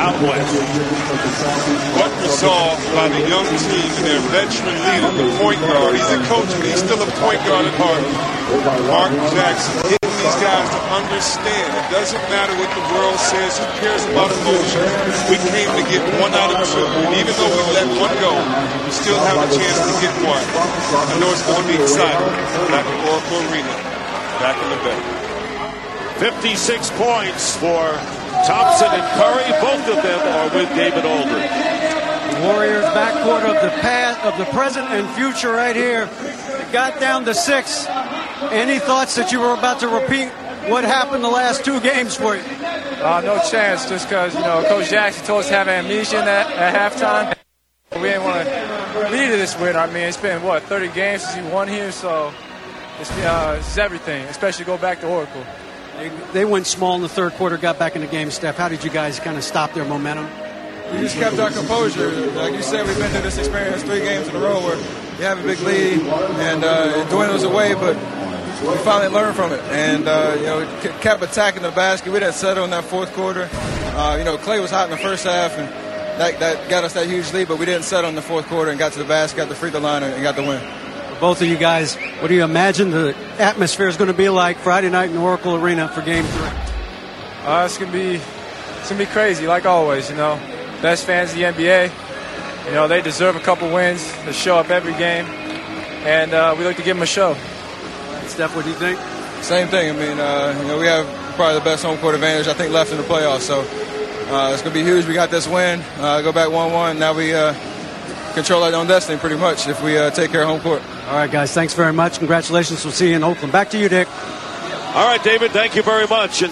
out west. What we saw by the young team and their veteran leader, the point guard, he's a coach, but he's still a point guard at heart. Mark Jackson, getting these guys to understand it doesn't matter what the world says, who cares about emotion. We came to get one out of two, and even though we let one go, we still have a chance to get one. I know it's going to be exciting. Back at Oracle Arena, back in the bay. 56 points for Thompson and Curry, both of them are with David Alder. The Warriors backcourt of the past, of the present and future right here. They got down to 6. Any thoughts that you were about to repeat what happened the last 2 games for you? No chance, just because, you know, Coach Jackson told us to have amnesia at halftime. We didn't want to lead to this win. I mean, it's been, what, 30 games since he won here, so it's everything, especially go back to Oracle. They went small in the third quarter, got back in the game. Steph, how did you guys kind of stop their momentum? We just kept our composure. Like you said, we've been through this experience 3 games in a row where you have a big lead and it dwindles away, but we finally learned from it. And, you know, we kept attacking the basket. We didn't settle in that fourth quarter. You know, Klay was hot in the first half, and that got us that huge lead, but we didn't settle in the fourth quarter and got to the basket, got the free throw line, and got the win. Both of you guys, what do you imagine the atmosphere is going to be like Friday night in Oracle Arena for Game 3? It's gonna be crazy, like always. You know, best fans of the NBA. You know, they deserve a couple wins. They show up every game, and we like to give them a show. Steph, what do you think? Same thing. I mean, you know, we have probably the best home court advantage I think left in the playoffs, so it's gonna be huge. We got this win. Go back 1-1. Now we control our own destiny pretty much if we take care of home court. All right, guys, thanks very much. Congratulations. We'll see you in Oakland. Back to you, Dick. All right, David, thank you very much.